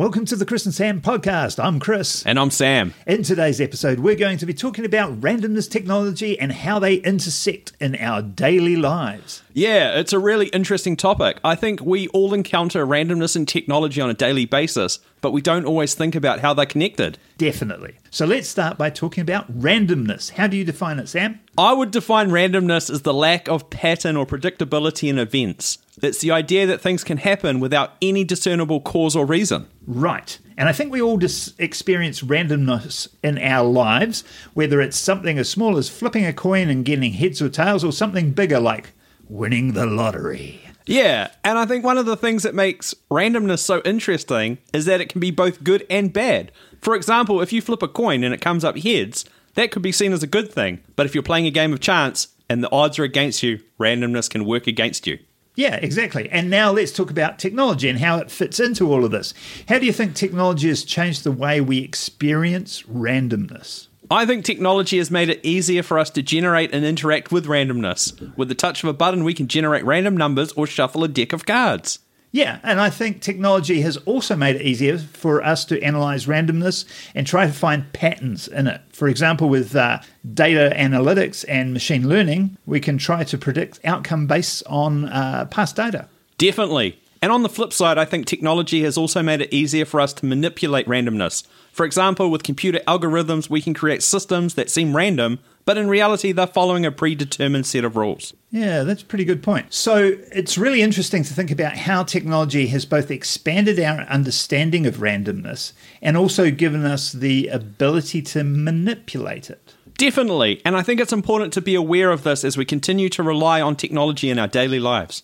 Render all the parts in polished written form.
Welcome to the Chris and Sam podcast. I'm Chris. And I'm Sam. In today's episode, we're going to be talking about randomness technology and how they intersect in our daily lives. Yeah, it's a really interesting topic. I think we all encounter randomness in technology on a daily basis, but we don't always think about how they're connected. Definitely. So let's start by talking about randomness. How do you define it, Sam? I would define randomness as the lack of pattern or predictability in events. It's the idea that things can happen without any discernible cause or reason. Right. And I think we all experience randomness in our lives, whether it's something as small as flipping a coin and getting heads or tails, or something bigger like winning the lottery. Yeah, and I think one of the things that makes randomness so interesting is that it can be both good and bad. For example, if you flip a coin and it comes up heads, that could be seen as a good thing. But if you're playing a game of chance and the odds are against you, randomness can work against you. Yeah, exactly. And now let's talk about technology and how it fits into all of this. How do you think technology has changed the way we experience randomness? I think technology has made it easier for us to generate and interact with randomness. With the touch of a button, we can generate random numbers or shuffle a deck of cards. Yeah, and I think technology has also made it easier for us to analyze randomness and try to find patterns in it. For example, with data analytics and machine learning, we can try to predict outcome based on past data. Definitely. And on the flip side, I think technology has also made it easier for us to manipulate randomness. For example, with computer algorithms, we can create systems that seem random, but in reality, they're following a predetermined set of rules. Yeah, that's a pretty good point. So it's really interesting to think about how technology has both expanded our understanding of randomness and also given us the ability to manipulate it. Definitely. And I think it's important to be aware of this as we continue to rely on technology in our daily lives.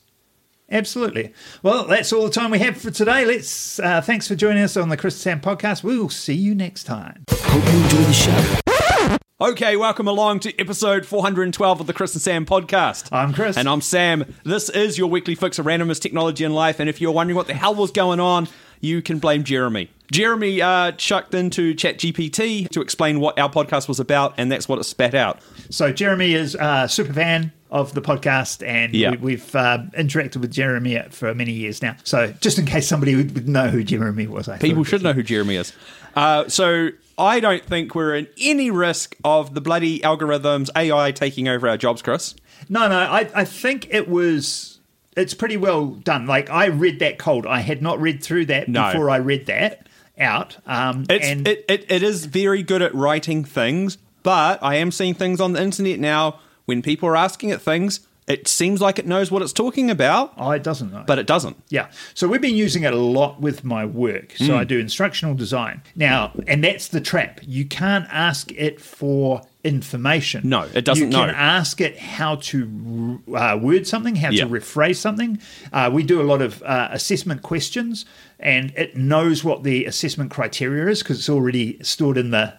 Absolutely. Well, that's all the time we have for today. Let's thanks for joining us on the Chris Sam podcast. We will see you next time. Hope you enjoy the show. Okay, welcome along to episode 412 of the Chris and Sam podcast. I'm Chris. And I'm Sam. This is your weekly fix of randomness, technology, and life. And if you're wondering what the hell was going on, you can blame Jeremy. Jeremy chucked into ChatGPT to explain what our podcast was about, and that's what it spat out. So Jeremy is a super fan of the podcast, and we've interacted with Jeremy for many years now. So just in case somebody would know who Jeremy was. People should know who Jeremy is. So I don't think we're in any risk of the bloody algorithms, AI, taking over our jobs, Chris. No, I think it's pretty well done. Like, I read that cold. I had not read through that before I read that out. It is very good at writing things, but I am seeing things on the internet now. When people are asking it things, it seems like it knows what it's talking about. Oh, it doesn't know. But it doesn't. Yeah. So we've been using it a lot with my work. So I do instructional design. Now, and that's the trap. You can't ask it for information. No, it doesn't know. You can ask it how to word something, how to rephrase something. We do a lot of assessment questions, and it knows what the assessment criteria is because it's already stored in the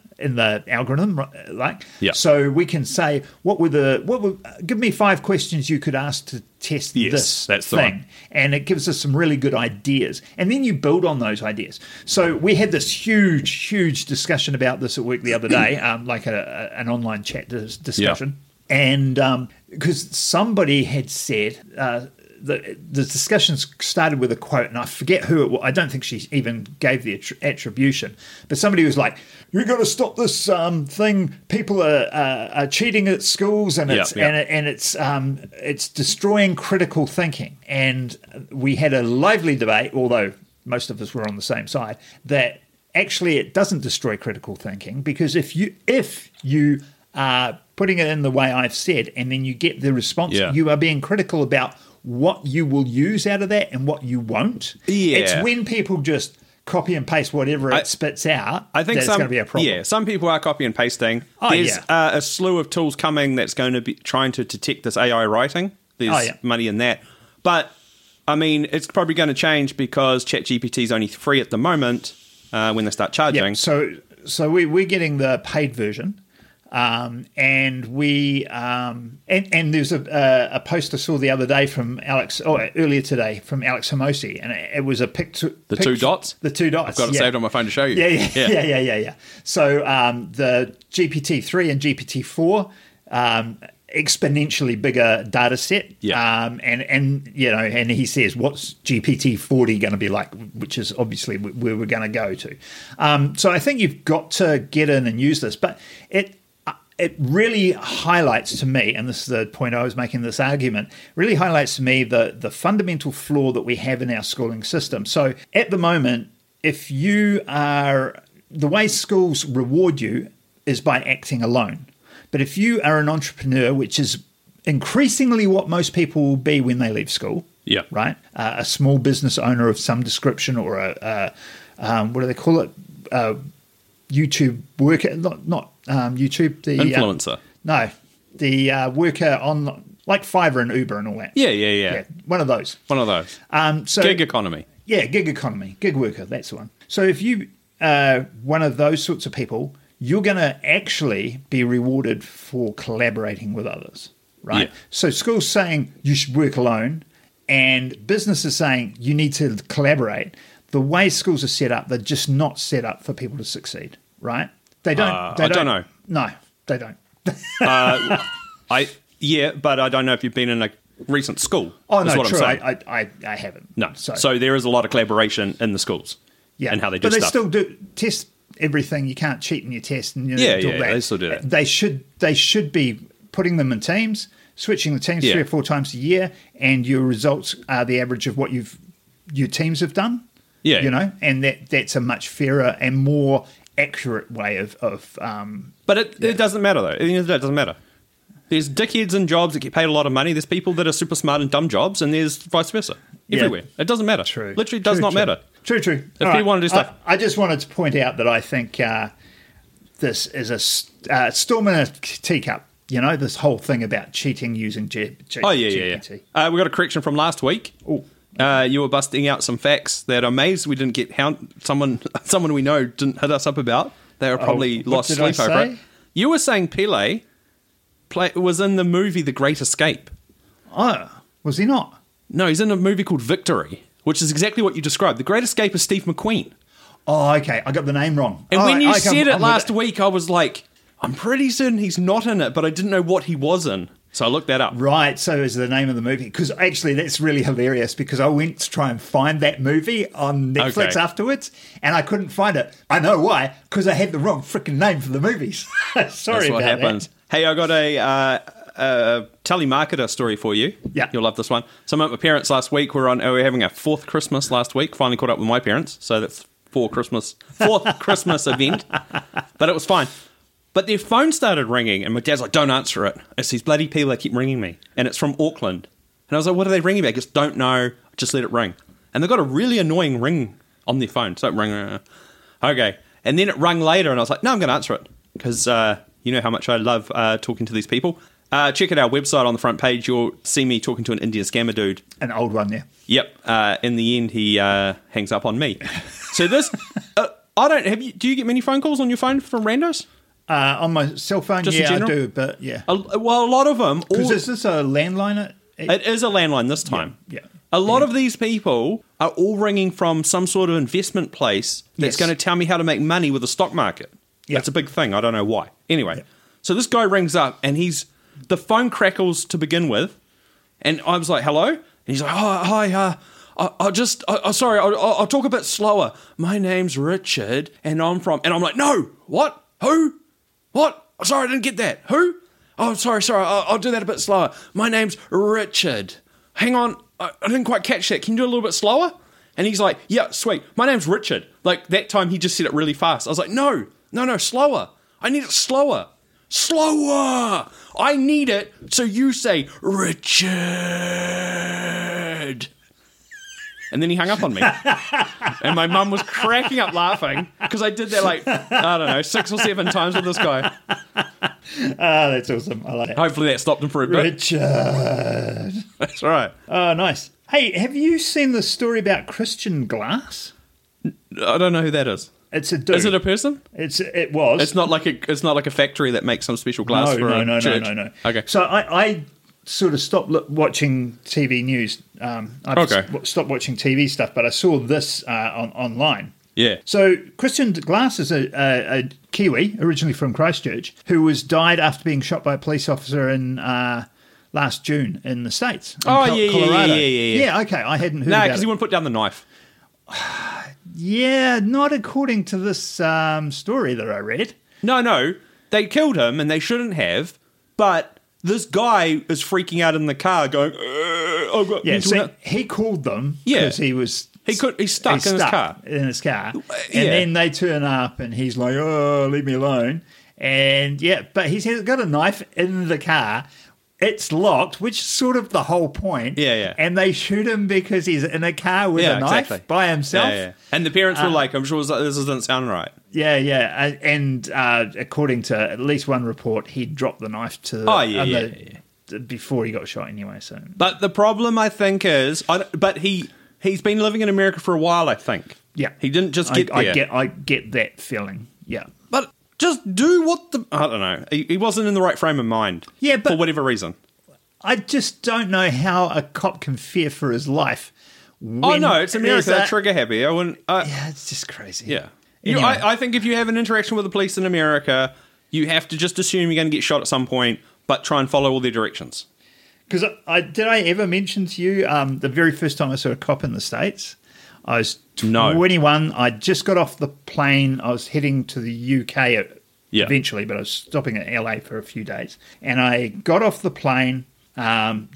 algorithm, like. Yeah. So we can say, give me 5 questions you could ask to test this thing. And it gives us some really good ideas. And then you build on those ideas. So we had this huge, huge discussion about this at work the other day, like an online chat discussion. Yeah. And because somebody had said, the discussion started with a quote, and I forget who it was. I don't think she even gave the attribution. But somebody was like, "You got to stop this thing. People are cheating at schools, and it's destroying critical thinking." And we had a lively debate, although most of us were on the same side, that actually it doesn't destroy critical thinking, because if you are putting it in the way I've said, and then you get the response, you are being critical about what you will use out of that and what you won't. Yeah. It's when people just copy and paste whatever it spits out, I think that's going to be a problem. Yeah, some people are copy and pasting. There's a slew of tools coming that's going to be trying to detect this AI writing. There's money in that. But, I mean, it's probably going to change because ChatGPT is only free at the moment when they start charging. Yeah, so we're getting the paid version. And we and there's a post I saw the other day earlier today from Alex Homosi, and it was a picture. The two dots. I've got it saved on my phone to show you. So the GPT-3 and GPT-4 exponentially bigger data set, and you know, and he says, what's GPT-40 going to be like, which is obviously where we're going to go to. So I think you've got to get in and use this, but it really highlights to me, and this is the point I was making this argument, really highlights to me the fundamental flaw that we have in our schooling system. So at the moment, if you are, the way schools reward you is by acting alone. But if you are an entrepreneur, which is increasingly what most people will be when they leave school, right? A small business owner of some description, or what do they call it? YouTube worker, not YouTube. The influencer. The worker on like Fiverr and Uber and all that. Yeah. One of those. So gig economy. Yeah, gig economy, gig worker. That's the one. So if you are one of those sorts of people, you're going to actually be rewarded for collaborating with others, right? Yeah. So school's saying you should work alone, and business is saying you need to collaborate. The way schools are set up, they're just not set up for people to succeed, right? They don't. I don't know. No, they don't. But I don't know if you've been in a recent school. Oh, no, true. I haven't. No. So there is a lot of collaboration in the schools and how they do stuff. But they still do tests. Everything, you can't cheat in your test, and that. They still do that. They should be putting them in teams, switching the teams 3 or 4 times a year, and your results are the average of what your teams have done. Yeah, you know, and that's a much fairer and more accurate way of but it doesn't matter though. At the end of the day, it doesn't matter. There's dickheads in jobs that get paid a lot of money. There's people that are super smart in dumb jobs, and there's vice versa everywhere. Yeah. It doesn't matter. True. Literally does not matter. True. If you want to do stuff. I just wanted to point out that I think this is a storm in a teacup, you know, this whole thing about cheating using GPT. Oh, yeah. We got a correction from last week. Oh. You were busting out some facts that I'm amazed we didn't get someone we know didn't hit us up about. They were probably lost sleep over it. You were saying Pele was in the movie The Great Escape. Oh, was he not? No, he's in a movie called Victory, which is exactly what you described. The Great Escape is Steve McQueen. Oh, okay. I got the name wrong. And when you said it last week, I was like, I'm pretty certain he's not in it, but I didn't know what he was in. So I looked that up. Right. So is the name of the movie. Because actually, that's really hilarious, because I went to try and find that movie on Netflix afterwards, and I couldn't find it. I know why, because I had the wrong freaking name for the movies. Sorry about that. That's what happens. Hey, I got a telemarketer story for you. Yeah. You'll love this one. So I'm at my parents last week. We were having our fourth Christmas last week. Finally caught up with my parents. So that's fourth Christmas event. But it was fine. But their phone started ringing, and my dad's like, don't answer it. It's these bloody people that keep ringing me. And it's from Auckland. And I was like, what are they ringing me? I just don't know. Just let it ring. And they got a really annoying ring on their phone. So it rang. Okay. And then it rang later, and I was like, no, I'm going to answer it. Because you know how much I love talking to these people. Check out our website. On the front page, you'll see me talking to an Indian scammer dude. An old one, yeah. Yep. In the end, he hangs up on me. So this, I don't, have you, do you get many phone calls on your phone from randos? On my cell phone, I do, but yeah. A lot of them. Because is this a landline? It is a landline this time. Yeah. A lot of these people are all ringing from some sort of investment place that's going to tell me how to make money with the stock market. Yep. That's a big thing. I don't know why. Anyway, so this guy rings up, and the phone crackles to begin with, and I was like, hello? And he's like, oh, hi, I'll talk a bit slower. My name's Richard, and I'm from, and I'm like, no, what? Who? What? Sorry, I didn't get that. Who? Oh, sorry, I'll do that a bit slower. My name's Richard. Hang on, I didn't quite catch that. Can you do a little bit slower? And he's like, yeah, sweet, my name's Richard. Like, that time he just said it really fast. I was like, no, slower. I need it slower. Slower! I need it, so you say, Richard. And then he hung up on me. And my mum was cracking up laughing, because I did that like, I don't know, 6 or 7 times with this guy. Ah, that's awesome. I like it. Hopefully that stopped him for a bit. Richard. That's right. Oh, nice. Hey, have you seen the story about Christian Glass? I don't know who that is. It's a dude. Is it a person? It was. It's not like a factory that makes some special glass for a church. No. Okay. So I sort of stopped watching TV news. I stopped watching TV stuff, but I saw this online. Yeah. So Christian Glass is a Kiwi, originally from Christchurch, who was died after being shot by a police officer in last June in the States. Colorado. Yeah, okay. I hadn't heard about it. No, because he wouldn't put down the knife. Yeah, not according to this story that I read. No. They killed him, and they shouldn't have, but this guy is freaking out in the car going, he called them because he was... He's stuck in his car. And then they turn up, and he's like, oh, leave me alone. And, but he's got a knife in the car. It's locked, which is sort of the whole point. Yeah. And they shoot him because he's in a car with a knife by himself. Yeah. And the parents were like, I'm sure this doesn't sound right. Yeah. And according to at least one report, he dropped the knife to the... Before he got shot anyway, so... But the problem, I think, is... He's been living in America for a while, I think. Yeah. He didn't just get there. I get that feeling, yeah. But just do what the... I don't know. He wasn't in the right frame of mind. Yeah, but... For whatever reason. I just don't know how a cop can fear for his life. Oh, no, it's America. They're trigger happy. I wouldn't... yeah, it's just crazy. Yeah. Anyway. I think if you have an interaction with the police in America, you have to just assume you're going to get shot at some point, but try and follow all their directions. Because did I ever mention to you the very first time I saw a cop in the States? I was 21. I just got off the plane. I was heading to the UK eventually, but I was stopping in LA for a few days. And I got off the plane, and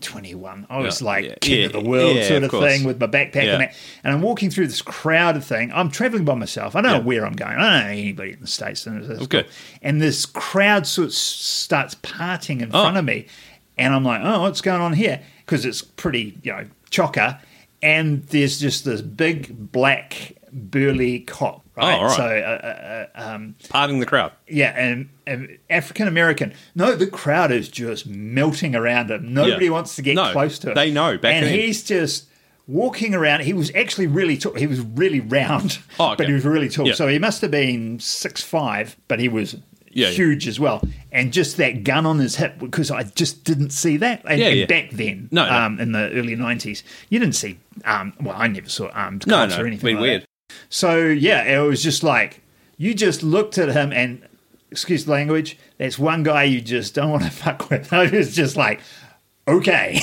21. I was king of the world sort of thing with my backpack and that. And I'm walking through this crowded thing. I'm traveling by myself. I don't know where I'm going. I don't know anybody in the States. Okay. And this crowd sort of starts partying in front of me. And I'm like, oh, what's going on here? Because it's pretty, chocker. And there's just this big black burly cop, right? Oh, all right. So, parting the crowd. Yeah, and African American. No, the crowd is just melting around him. Nobody wants to get close to him. They know. And he's just walking around. He was actually really tall. He was really round, but he was really tall. Yeah. So he must have been 6'5", but he was huge as well. And just that gun on his hip, because I just didn't see that. And back then, in the early 90s, you didn't see I never saw armed cops or anything like weird. That. So, it was just like, you just looked at him and, excuse the language, that's one guy you just don't want to fuck with. I was just like, okay.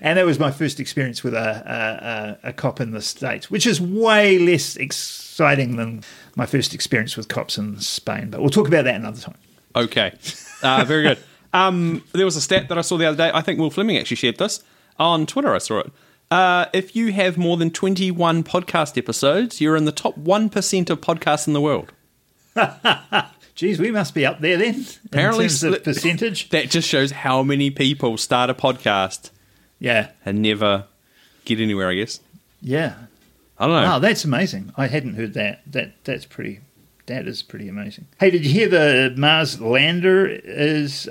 And that was my first experience with a cop in the States, which is way less exciting than my first experience with cops in Spain. But we'll talk about that another time. Okay. Very good. There was a stat that I saw the other day. I think Will Fleming actually shared this. On Twitter I saw it. If you have more than 21 podcast episodes, you're in the top 1% of podcasts in the world. Geez, we must be up there then. Apparently, in terms of percentage. That just shows how many people start a podcast and never get anywhere, I guess. Yeah. I don't know. Wow, that's amazing. I hadn't heard that. That is pretty amazing. Hey, did you hear the Mars lander is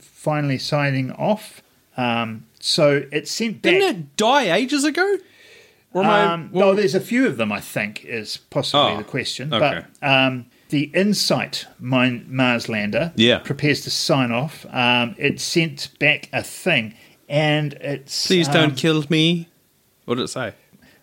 finally signing off? So it sent back... Didn't it die ages ago? There's a few of them, I think, is possibly the question. Okay. But the Insight Mars lander prepares to sign off. It sent back a thing, and it's... Please don't kill me. What did it say?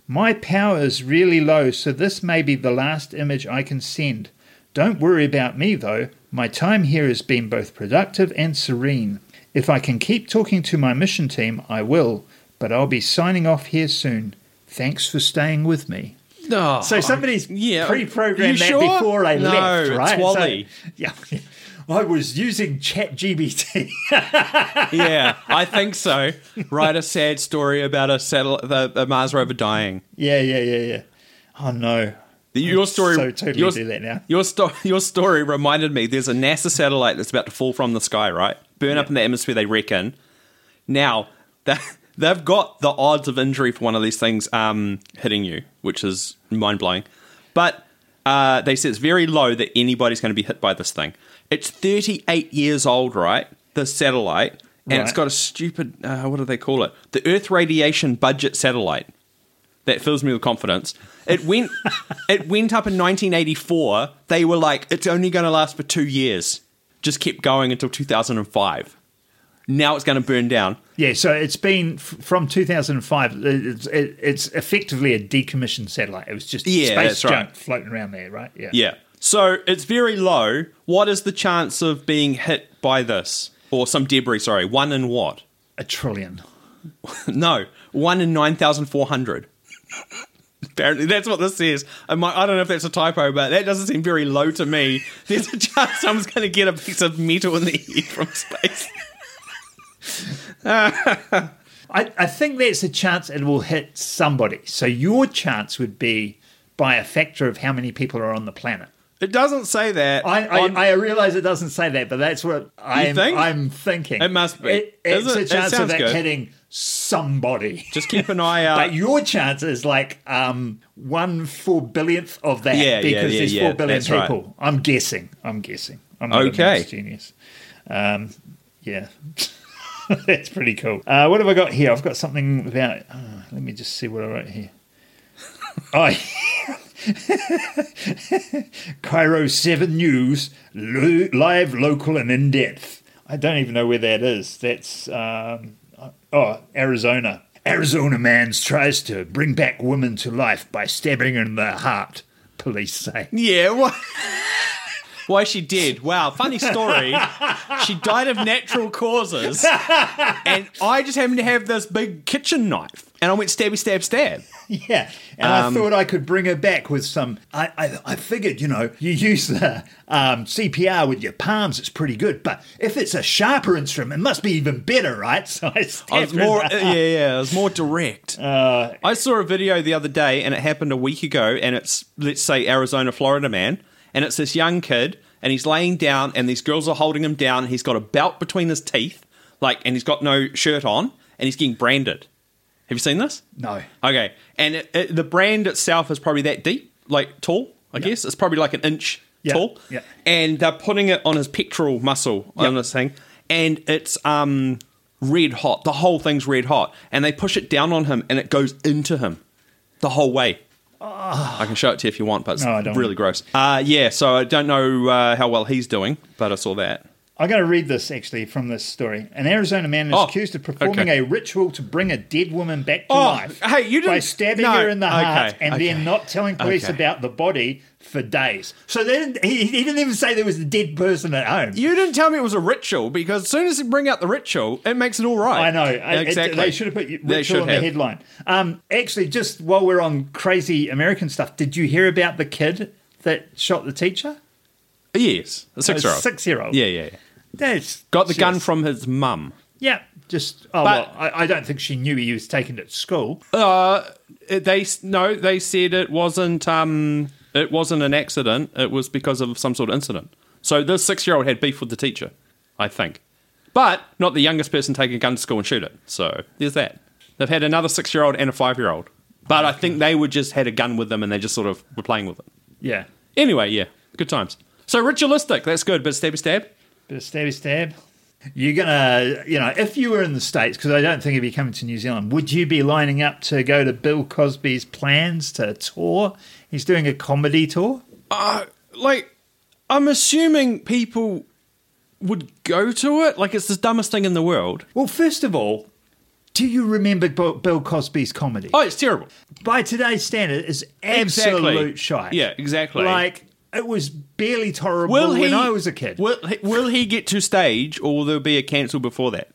My power is really low, so this may be the last image I can send. Don't worry about me, though. My time here has been both productive and serene. If I can keep talking to my mission team, I will, but I'll be signing off here soon. Thanks for staying with me. Oh, so somebody's pre-programmed that before I left, right? It's Wally. So, I was using ChatGPT. Yeah, I think so. Write a sad story about a Mars rover dying. Yeah. Oh, no. Your story, so totally do that now. Your story reminded me there's a NASA satellite that's about to fall from the sky, right? Burn up in the atmosphere, they reckon. Now, they've got the odds of injury for one of these things hitting you, which is mind-blowing. But they said it's very low that anybody's going to be hit by this thing. It's 38 years old, right, the satellite, and it's got a stupid, what do they call it? The Earth Radiation Budget Satellite. That fills me with confidence. It went up in 1984. They were like, it's only going to last for 2 years. Just kept going until 2005. now it's going to burn down. Yeah, so it's been from 2005. It's effectively a decommissioned satellite. It was just space junk floating around there, right? Yeah. So it's very low. What is the chance of being hit by this or some debris? Sorry, one in what? A trillion. No, one in 9,400. Apparently, that's what this says. I don't know if that's a typo, but that doesn't seem very low to me. There's a chance someone's going to get a piece of metal in the air from space. I think there's a chance it will hit somebody. So your chance would be by a factor of how many people are on the planet. It doesn't say that. I realise it doesn't say that, but that's what I'm thinking. It must be. It's a chance of that hitting somebody. Just keep an eye out. But your chance is like 1/4 billionth of that because there's 4 billion people. Right. I'm guessing. I'm not a genius. Yeah. That's pretty cool. What have I got here? I've got something about it. Oh, let me just see what I wrote here. Oh, yeah. Cairo 7 News, live, local, and in-depth. I don't even know where that is. That's, Arizona. Arizona man tries to bring back women to life by stabbing in the heart, police say. Yeah, what? Why she did. Wow, funny story. She died of natural causes. And I just happened to have this big kitchen knife. And I went stabby, stab, stab. Yeah. And I thought I could bring her back with some... I figured, you use the CPR with your palms. It's pretty good. But if it's a sharper instrument, it must be even better, right? So I was more direct. I saw a video the other day, and it happened a week ago. And it's, let's say, Arizona, Florida man. And it's this young kid, and he's laying down, and these girls are holding him down. He's got a belt between his teeth, and he's got no shirt on, and he's getting branded. Have you seen this? No. Okay. And the brand itself is probably that deep, tall, I guess. It's probably like an inch tall. Yeah. And they're putting it on his pectoral muscle on this thing, and it's red hot. The whole thing's red hot. And they push it down on him, and it goes into him the whole way. Oh. I can show it to you if you want, but it's really gross. So I don't know how well he's doing, but I saw that. I'm going to read this, actually, from this story. An Arizona man is accused of performing a ritual to bring a dead woman back to life by stabbing her in the heart then not telling police about the body for days. So he didn't even say there was a dead person at home. You didn't tell me it was a ritual, because as soon as you bring out the ritual, it makes it all right. I know. Exactly. They should have put ritual on the headline. Actually, just while we're on crazy American stuff, did you hear about the kid that shot the teacher? Yes, a 6-year-old. Yeah. Got the gun from his mum. Yeah, I don't think she knew he was taken at school. They said it wasn't an accident. It was because of some sort of incident. So this 6-year-old had beef with the teacher, I think, but not the youngest person taking a gun to school and shoot it. So there's that. They've had another 6-year-old and a 5-year-old, but I think they were just had a gun with them and they just sort of were playing with it. Yeah. Anyway, yeah, good times. So ritualistic, that's good. Bit of stabby stab. You're going to, if you were in the States, because I don't think if you're coming to New Zealand, would you be lining up to go to Bill Cosby's plans to tour? He's doing a comedy tour. I'm assuming people would go to it. It's the dumbest thing in the world. Well, first of all, do you remember Bill Cosby's comedy? Oh, it's terrible. By today's standard, it's absolute shite. Yeah, exactly. It was barely tolerable when I was a kid. Will he get to stage, or will there be a cancel before that,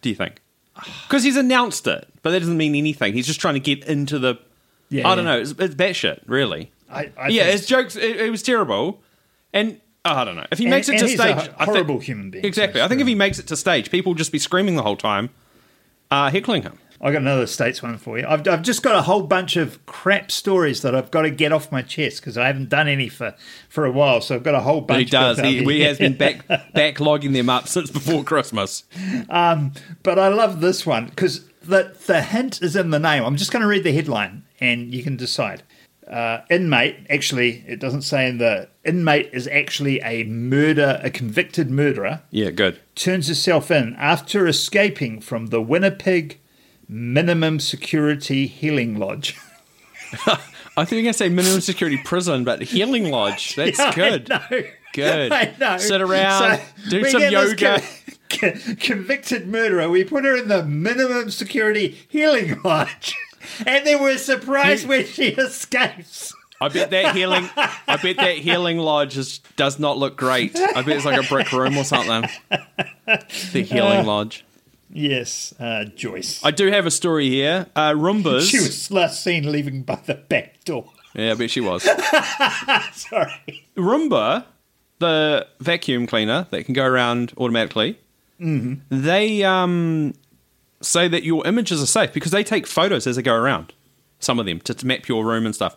do you think? Because he's announced it, but that doesn't mean anything. He's just trying to get into the... Yeah, I don't know. It's batshit, really. His jokes, it was terrible. And I don't know. If he makes it to stage... He's a horrible human being. Exactly. I think if he makes it to stage, people will just be screaming the whole time, heckling him. I got another States one for you. I've just got a whole bunch of crap stories that I've got to get off my chest because I haven't done any for a while. So I've got a whole bunch. He has been backlogging them up since before Christmas. But I love this one because the hint is in the name. I'm just going to read the headline and you can decide. It doesn't say in the inmate is actually a convicted murderer. Yeah, good. Turns herself in after escaping from the Winnipeg Minimum Security Healing Lodge. I think you're going to say Minimum Security Prison, but Healing Lodge, that's good. I know. Good. I know. Sit around, do some yoga. convicted murderer. We put her in the minimum security healing lodge, and then we're surprised when she escapes. I bet that healing lodge does not look great. I bet it's like a brick room or something. The healing lodge. Yes, Joyce. I do have a story here. Roombas. She was last seen leaving by the back door. Yeah, I bet she was. Sorry. Roomba, the vacuum cleaner that can go around automatically, they say that your images are safe because they take photos as they go around, some of them, to map your room and stuff.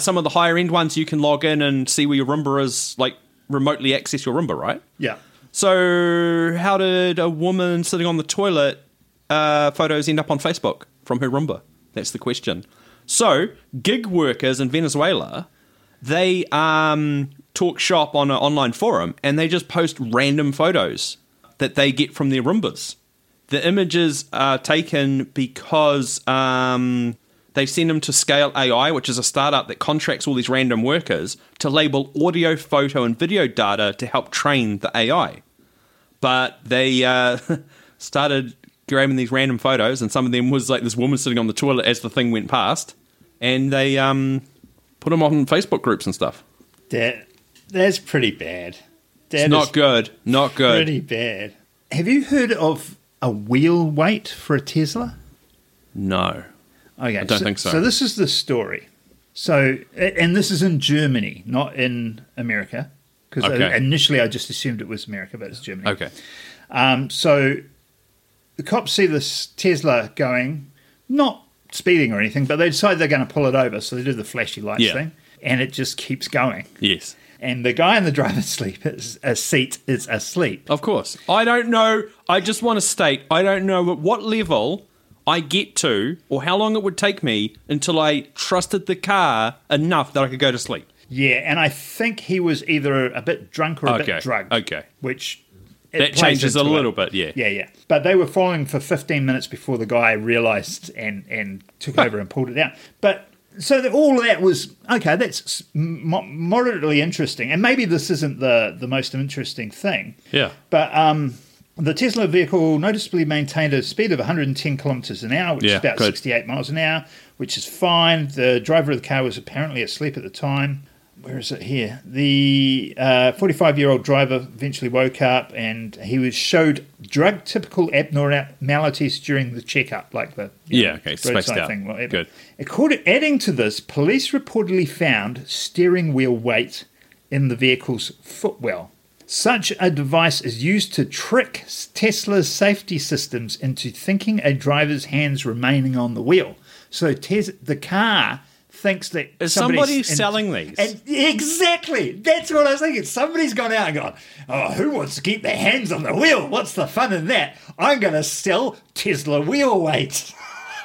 Some of the higher-end ones, you can log in and see where your Roomba is, like, remotely access your Roomba, right? Yeah. So how did a woman sitting on the toilet photos end up on Facebook from her Roomba? That's the question. So gig workers in Venezuela, they talk shop on an online forum, and they just post random photos that they get from their Roombas. The images are taken because... they've sent them to Scale AI, which is a startup that contracts all these random workers to label audio, photo, and video data to help train the AI. But they started grabbing these random photos, and some of them was like this woman sitting on the toilet as the thing went past, and they put them on Facebook groups and stuff. That's pretty bad. It's not good. Not good. Pretty bad. Have you heard of a wheel weight for a Tesla? No. Okay, I don't think so. So this is the story. So, and this is in Germany, not in America, because initially I just assumed it was America, but it's Germany. Okay. So the cops see this Tesla going, not speeding or anything, but they decide they're going to pull it over. So they do the flashy lights thing, and it just keeps going. Yes. And the guy in the driver's seat is asleep. Of course. I don't know. I just want to state, I don't know at what level I get to, or how long it would take me until I trusted the car enough that I could go to sleep. Yeah, and I think he was either a bit drunk or a bit drugged. Okay. Which that changes a little bit, yeah. Yeah, yeah. But they were following for 15 minutes before the guy realised and took over and pulled it out. But so all that was, okay, that's moderately interesting. And maybe this isn't the most interesting thing. Yeah. But... the Tesla vehicle noticeably maintained a speed of 110 kilometres an hour, which is about 68 miles an hour, which is fine. The driver of the car was apparently asleep at the time. Where is it here? The 45-year-old driver eventually woke up, and he showed drug-typical abnormalities during the checkup, like the spaced out thing. Good. Adding to this, police reportedly found steering wheel weight in the vehicle's footwell. Such a device is used to trick Tesla's safety systems into thinking a driver's hands remaining on the wheel. So the car thinks that is somebody's selling these. And exactly. That's what I was thinking. Somebody's gone out and gone, oh, who wants to keep their hands on the wheel? What's the fun in that? I'm going to sell Tesla wheel weights.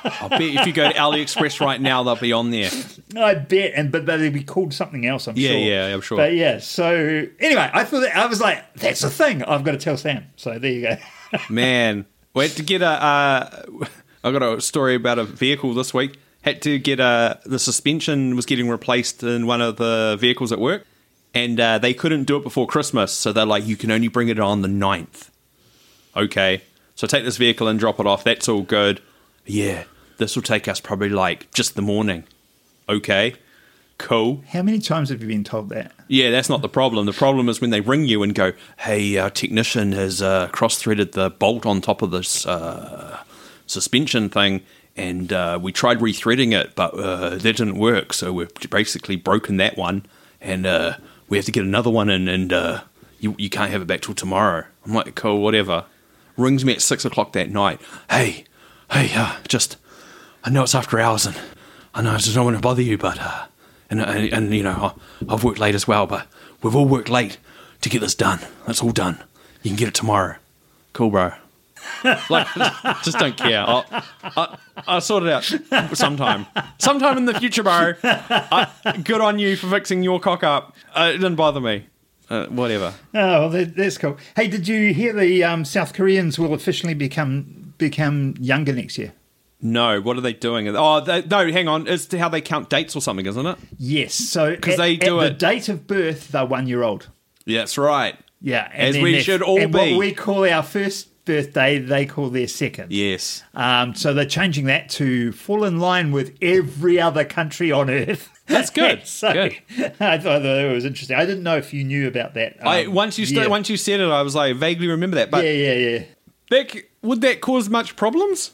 I bet if you go to AliExpress right now, they'll be on there. I bet, but they'll be called something else, I'm sure. Yeah, I'm sure. But yeah, so anyway, I thought I was like, that's the thing. I've got to tell Sam. So there you go. Man, we had to get I got a story about a vehicle this week. Had to get the suspension was getting replaced in one of the vehicles at work, and they couldn't do it before Christmas. So they're like, you can only bring it on the 9th. Okay, so take this vehicle and drop it off. That's all good. Yeah, this will take us probably like just the morning. Okay, cool. How many times have you been told that? Yeah, that's not the problem. The problem is when they ring you and go, hey, our technician has cross-threaded the bolt on top of this suspension thing, and we tried rethreading it, but that didn't work, so we've basically broken that one, and we have to get another one in, and you can't have it back till tomorrow. I'm like, cool, whatever. Rings me at 6 o'clock that night. Hey, I know it's after hours, and I know I just don't want to bother you, but, and you know, I've worked late as well, but we've all worked late to get this done. That's all done. You can get it tomorrow. Cool, bro. Like, just don't care. I'll sort it out sometime. Sometime in the future, bro. Good on you for fixing your cock up. It didn't bother me. Whatever. Oh, well, that's cool. Hey, did you hear the South Koreans will officially become younger next year? No, what are they doing? Oh, no, hang on. It's how they count dates or something, isn't it? Yes. So at the date of birth, they're 1 year old. Yeah, that's right. Yeah. And as we should all be. And what we call our first birthday, they call their second. Yes. So they're changing that to fall in line with every other country on Earth. That's good. So good. I thought that was interesting. I didn't know if you knew about that. Once you said it, I was like, vaguely remember that. But yeah. Would that cause much problems?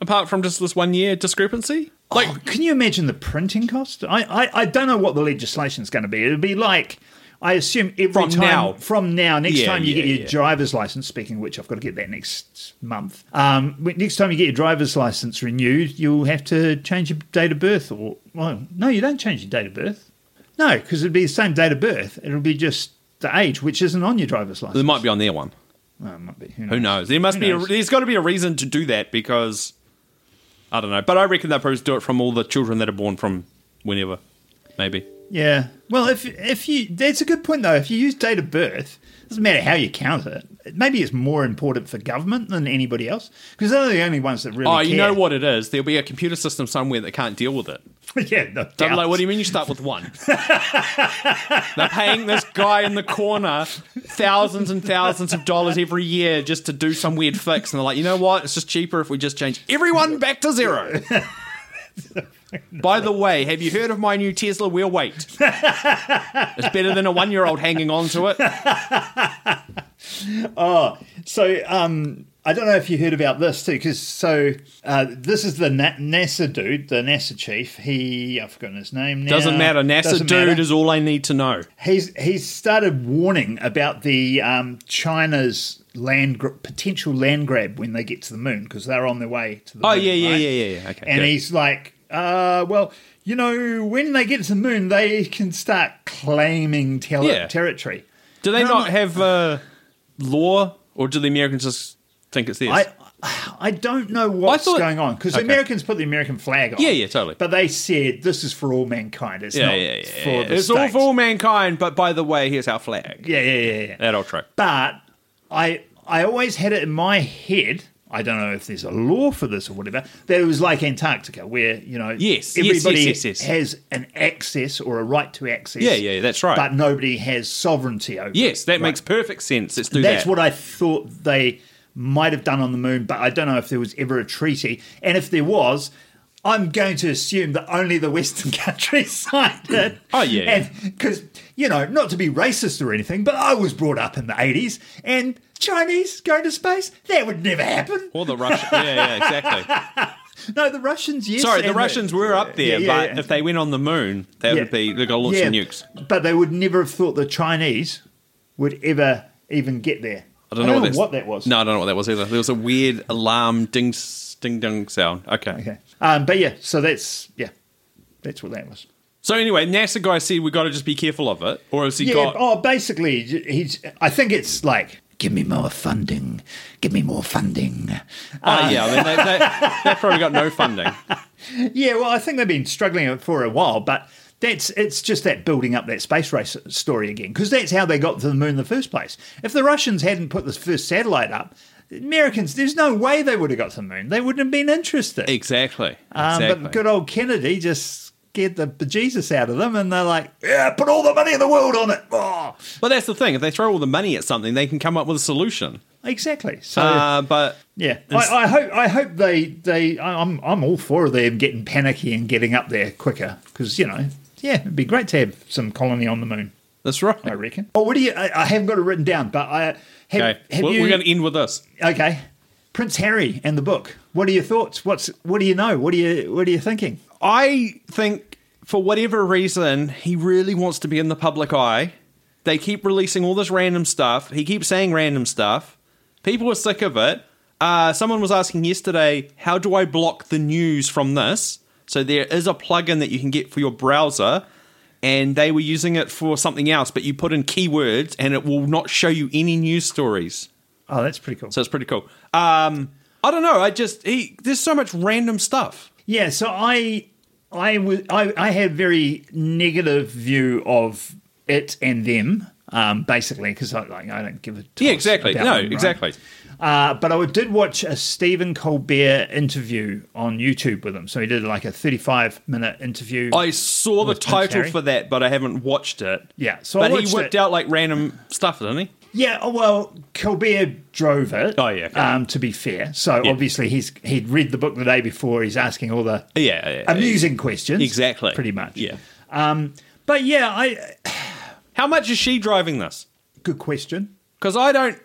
Apart from just this 1 year discrepancy? Like, can you imagine the printing cost? I don't know what the legislation is going to be. It'll be like, I assume every next time you get your driver's license, speaking of which I've got to get that next month. Next time you get your driver's license renewed, you'll have to change your date of birth. No, you don't change your date of birth. No, because it'd be the same date of birth. It'll be just the age, which isn't on your driver's license. It might be on their one. Oh, it might be. Who knows? There's got to be a reason to do that because... I don't know, but I reckon they'll probably do it from all the children that are born from whenever, maybe. Yeah. Well, if you, that's a good point though. If you use date of birth, it doesn't matter how you count it. Maybe it's more important for government than anybody else because they're the only ones that really. Oh, you know what it is? There'll be a computer system somewhere that can't deal with it. Yeah, no doubt. I'm like, what do you mean you start with one? They're paying this guy in the corner thousands and thousands of dollars every year just to do some weird fix, and they're like, you know what? It's just cheaper if we just change everyone back to zero. By the way, have you heard of my new Tesla? We'll wait. It's better than a one-year-old hanging on to it. I don't know if you heard about this too, because this is the NASA dude, the NASA chief. I've forgotten his name now. Doesn't matter. NASA dude is all I need to know. He's started warning about the China's potential land grab when they get to the moon because they're on their way to the moon. Oh yeah. Okay. And he's like, when they get to the moon, they can start claiming territory. Do they not have law, or do the Americans just think it's theirs? I don't know what's going on because the Americans put the American flag on. Yeah, totally. But they said this is for all mankind. It's not for the states. All for all mankind. But by the way, here's our flag. Yeah. That old trick. But I always had it in my head. I don't know if there's a law for this or whatever. That it was like Antarctica, where everybody has an access or a right to access. Yeah, that's right. But nobody has sovereignty over. Yes, that makes perfect sense. Let's do that. That's what I thought they might have done on the moon, but I don't know if there was ever a treaty. And if there was, I'm going to assume that only the Western countries signed it. Oh, yeah. Because, not to be racist or anything, but I was brought up in the 80s, and Chinese going to space, that would never happen. Or the Russians. Yeah, exactly. No, the Russians, yes. Sorry, the Russians were up there, but if they went on the moon, they've got to launch some nukes. But they would never have thought the Chinese would ever even get there. I don't know what that was. No, I don't know what that was either. There was a weird alarm ding-dong sound. Okay. That's what that was. So anyway, NASA guy said we've got to just be careful of it, or has he got... Oh, basically, I think it's like, give me more funding. They've probably got no funding. Yeah, well, I think they've been struggling for a while, but... It's just that building up that space race story again, because that's how they got to the moon in the first place. If the Russians hadn't put the first satellite up, Americans, there's no way they would have got to the moon. They wouldn't have been interested. Exactly. But good old Kennedy just scared the bejesus out of them, and they're like, yeah, put all the money in the world on it. Oh. Well, that's the thing. If they throw all the money at something, they can come up with a solution. Exactly. So, I hope they. I'm all for them getting panicky and getting up there quicker because it'd be great to have some colony on the moon. That's right. I reckon. Oh, what do you? I haven't got it written down, but I have. Okay. We're going to end with this. Okay. Prince Harry and the book. What are your thoughts? What do you know? What are you thinking? I think for whatever reason he really wants to be in the public eye. They keep releasing all this random stuff. He keeps saying random stuff. People are sick of it. Someone was asking yesterday, how do I block the news from this? So there is a plugin that you can get for your browser, and they were using it for something else, but you put in keywords, and it will not show you any news stories. Oh, that's pretty cool. So it's pretty cool. I don't know. There's so much random stuff. Yeah, so I had a very negative view of it and them. Basically, because I don't give a toss. Yeah, exactly. No, them, right? Exactly. But I did watch a Stephen Colbert interview on YouTube with him. So he did like a 35-minute interview. I saw the title for that, but I haven't watched it. Yeah. So he whipped out like random stuff, didn't he? Yeah, well, Colbert drove it. Oh yeah. Okay. To be fair, so obviously he'd read the book the day before. He's asking all the amusing questions, exactly, pretty much. Yeah. But yeah, I. How much is she driving this? Good question. Because I don't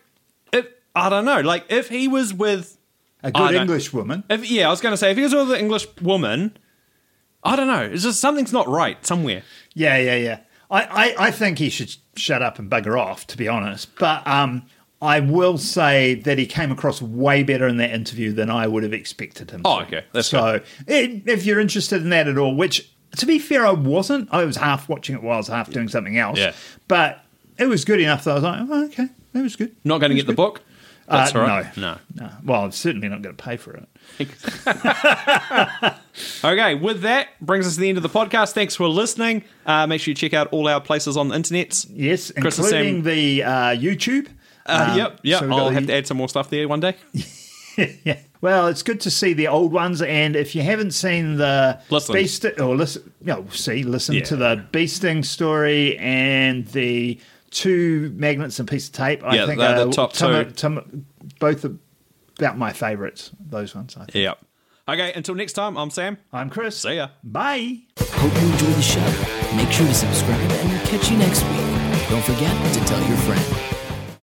know. Like, if he was with a good English woman, I was going to say if he was with an English woman, I don't know. It's just something's not right somewhere. Yeah. I think he should shut up and bugger off, to be honest. But I will say that he came across way better in that interview than I would have expected him to. Oh, okay. That's so good. If you're interested in that at all, which, to be fair, I wasn't. I was half watching it while I was half doing something else. Yeah. But it was good enough that I was like, oh, okay, that was good. Not going to get the book? That's right. No. Well, I'm certainly not going to pay for it. Okay, with that brings us to the end of the podcast. Thanks for listening. Make sure you check out all our places on the internet. Yes, Chris, including the YouTube. Yep. So I'll have to add some more stuff there one day. Yeah. Well, it's good to see the old ones, and if you haven't seen the to the bee sting story and the two magnets and piece of tape. I think they're the top two. Both are about my favourites, those ones, I think. Yep. Okay, until next time, I'm Sam. I'm Chris. See ya. Bye. Hope you enjoyed the show. Make sure to subscribe and we'll catch you next week. Don't forget to tell your friend.